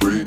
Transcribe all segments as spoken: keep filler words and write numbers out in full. Wait.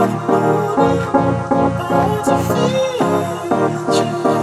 I want to feel, I want to feel, I want to feel.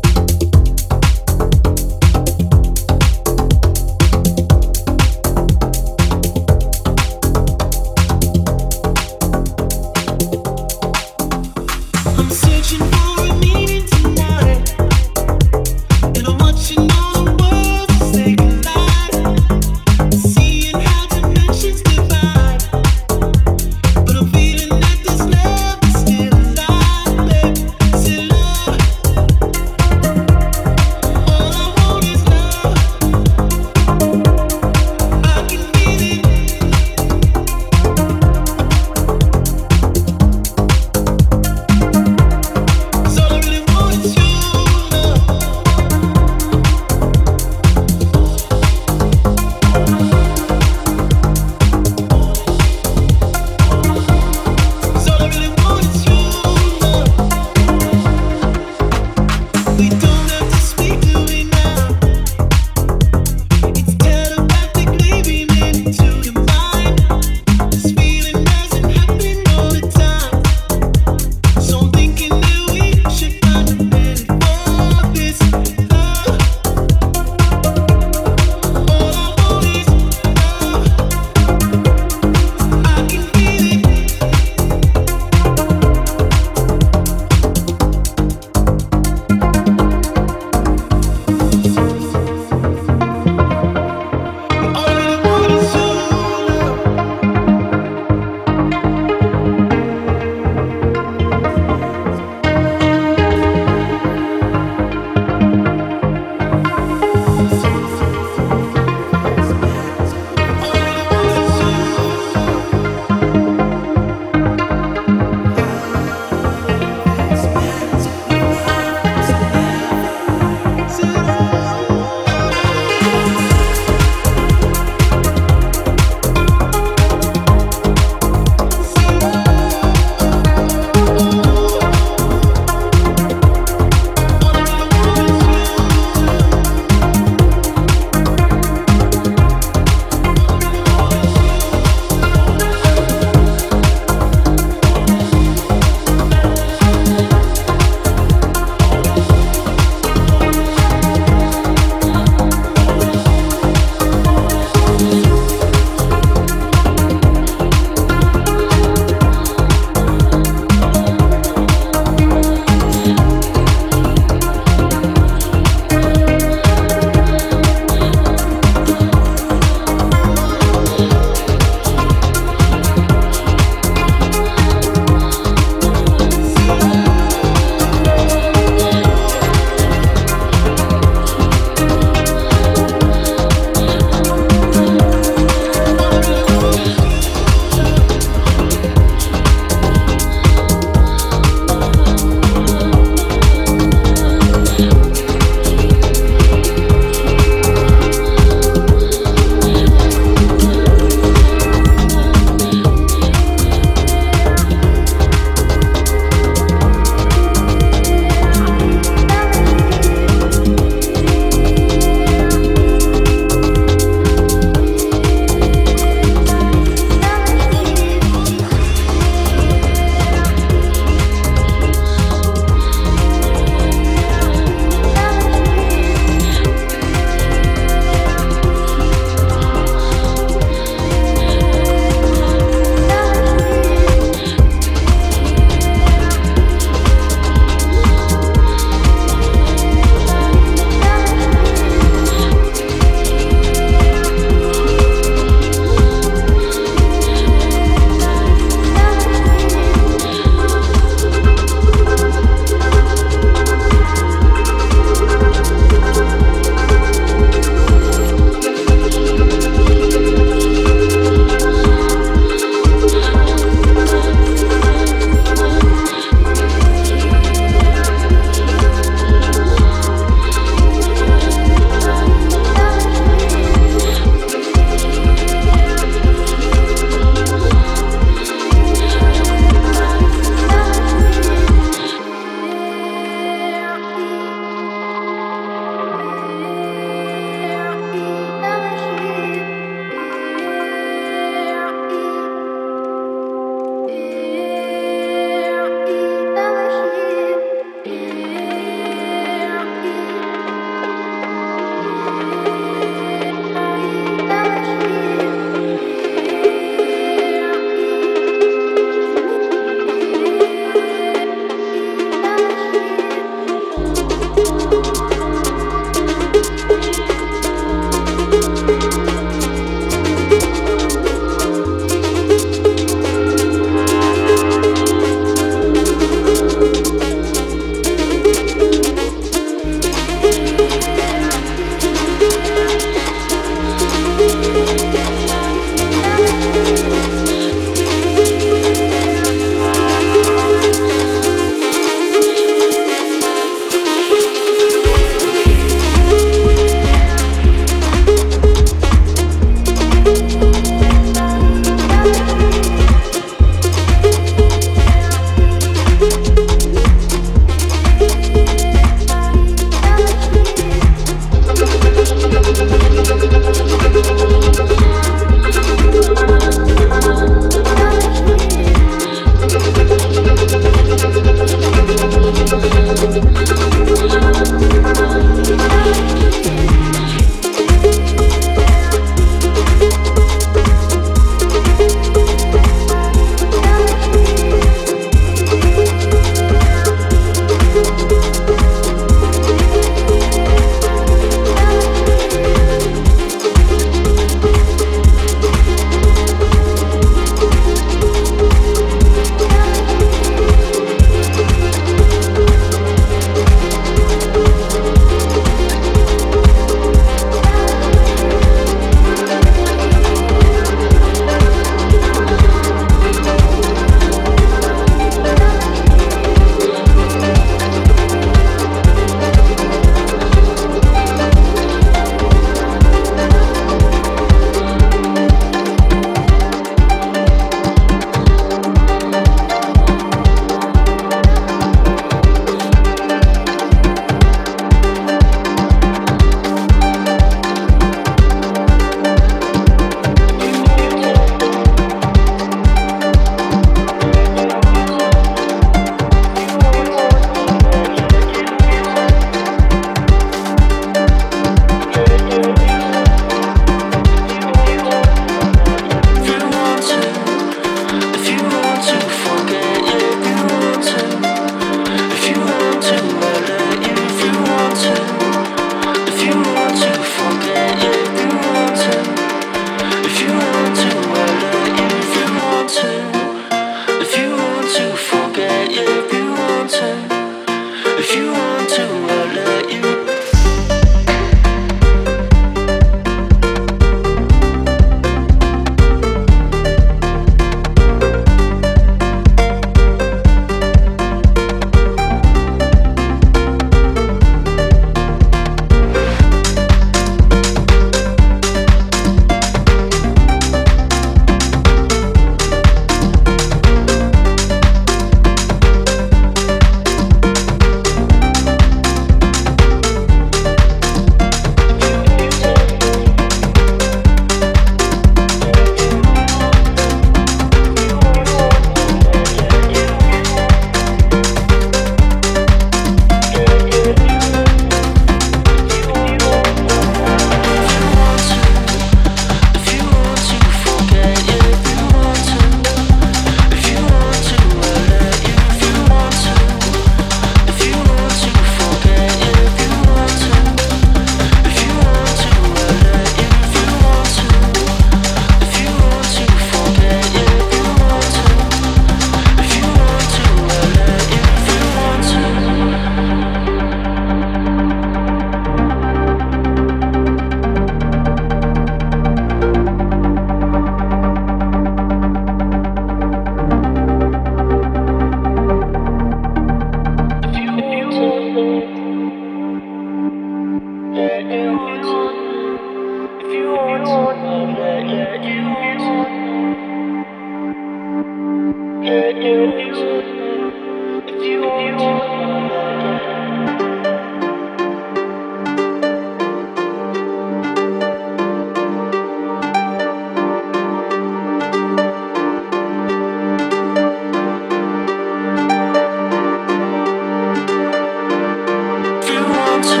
want to,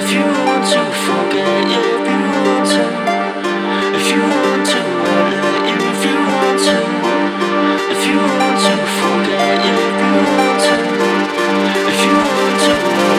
if you want to forget, if you want to, if you want to, if you want to, if you want to forget, if you want to, if you want to, if you want to.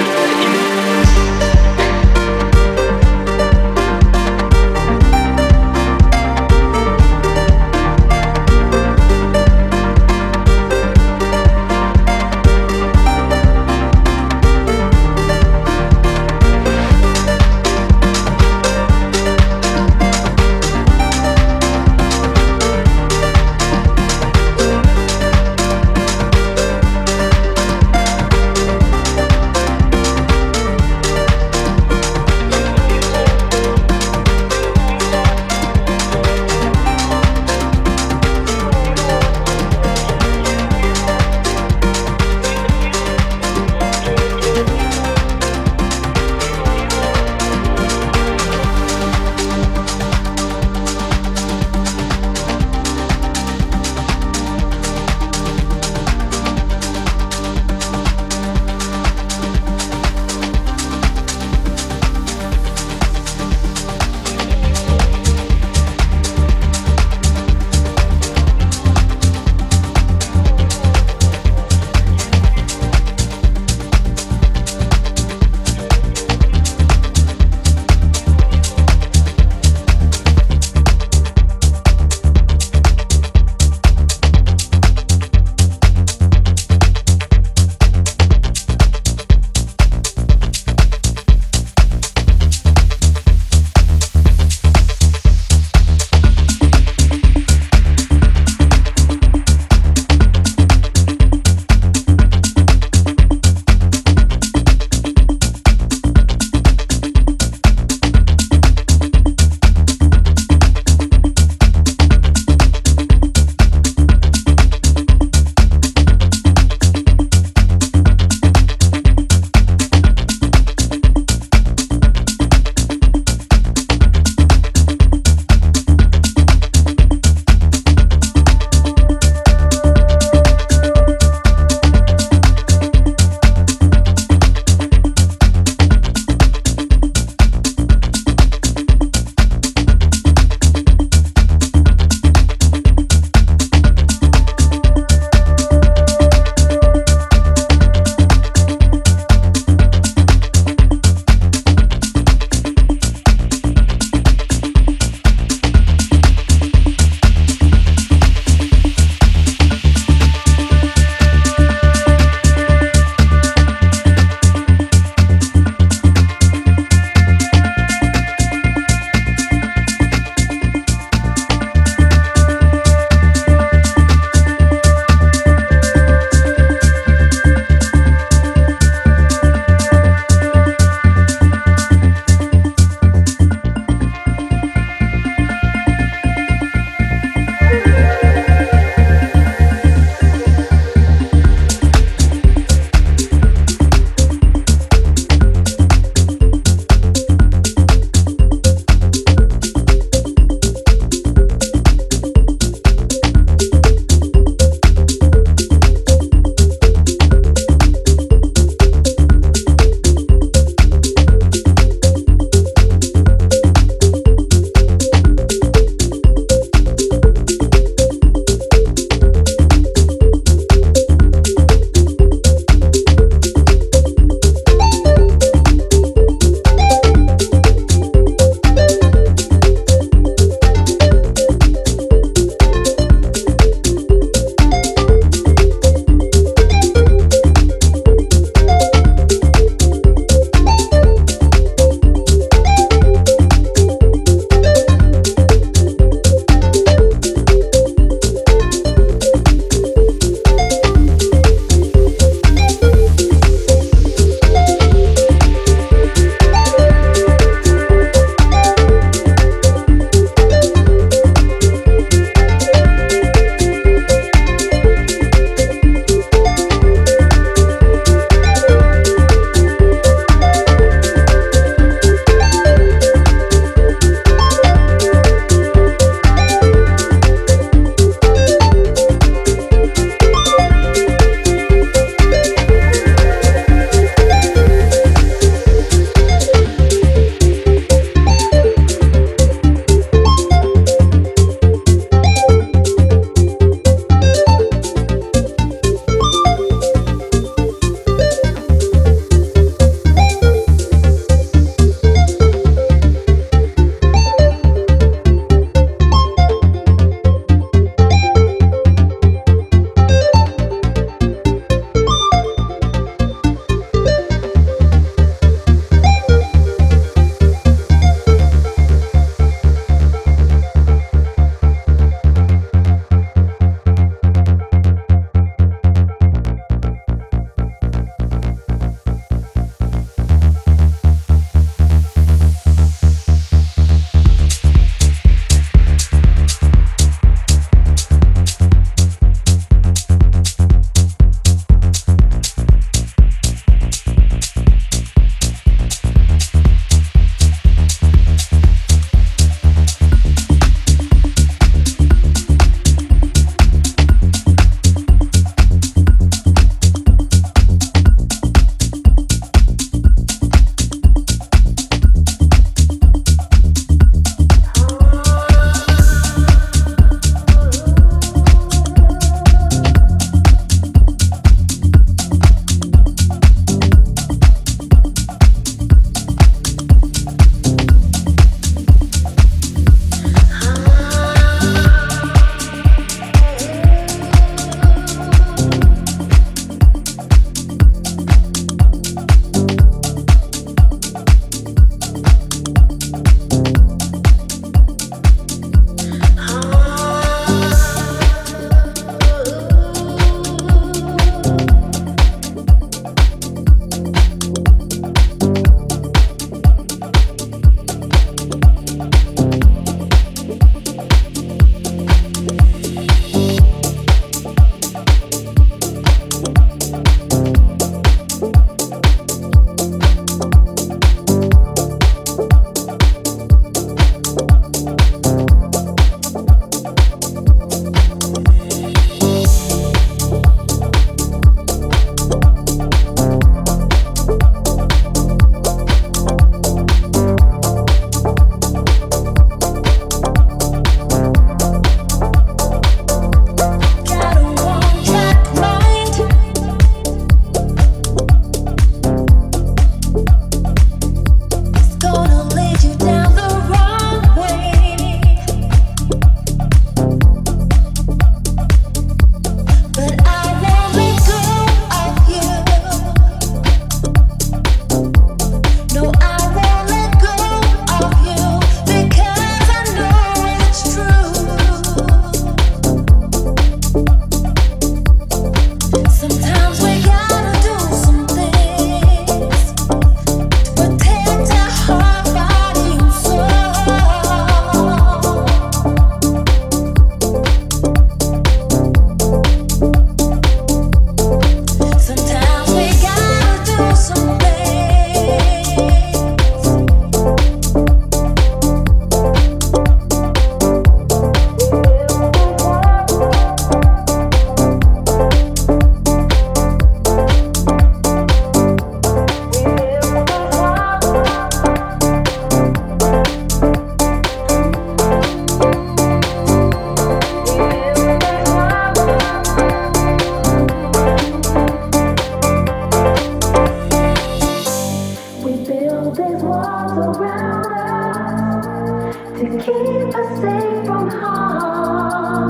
We build these walls around us to keep us safe from harm.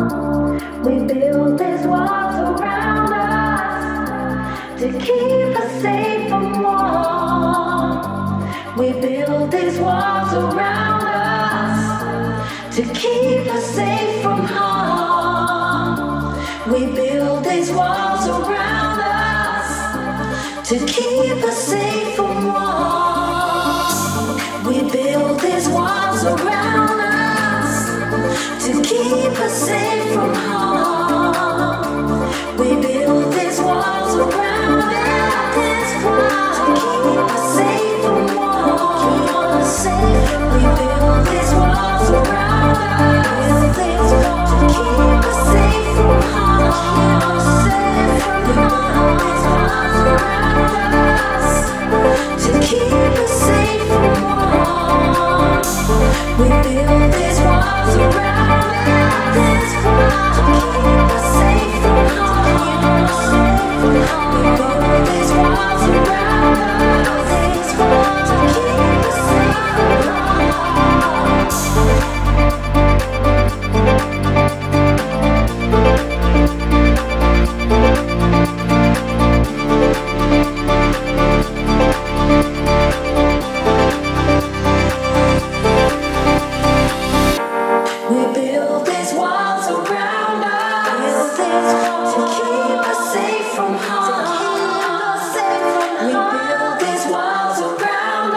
We build these walls around us to keep us safe from war. We build these walls around us to keep us safe from harm. We build these walls around us to keep us safe from around us to keep us safe from harm. We build these walls around us to keep us safe from harm. We build these walls around us to keep us safe from harm. We build these walls around us to keep us safe from harm. We build these walls around us to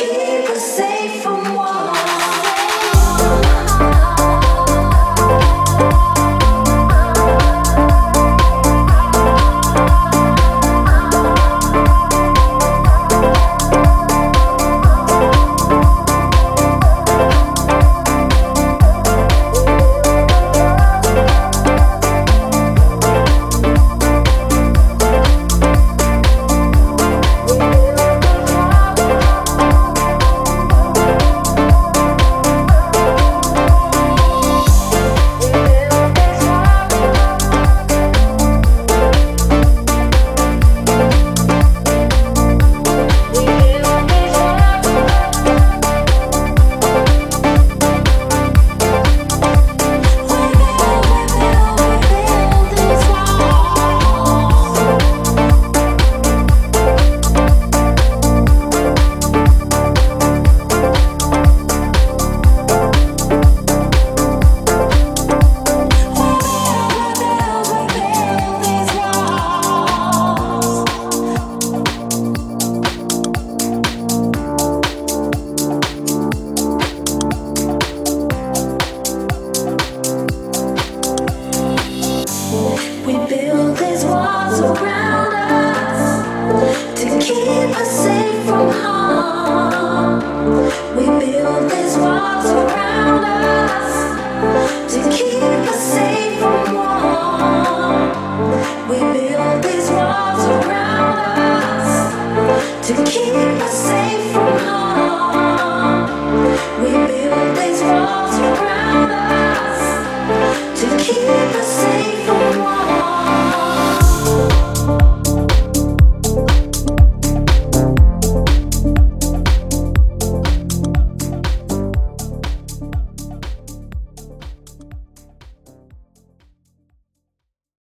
keep us safe from harm. We build these walls around us to keep us safe from around us to keep us safe from harm.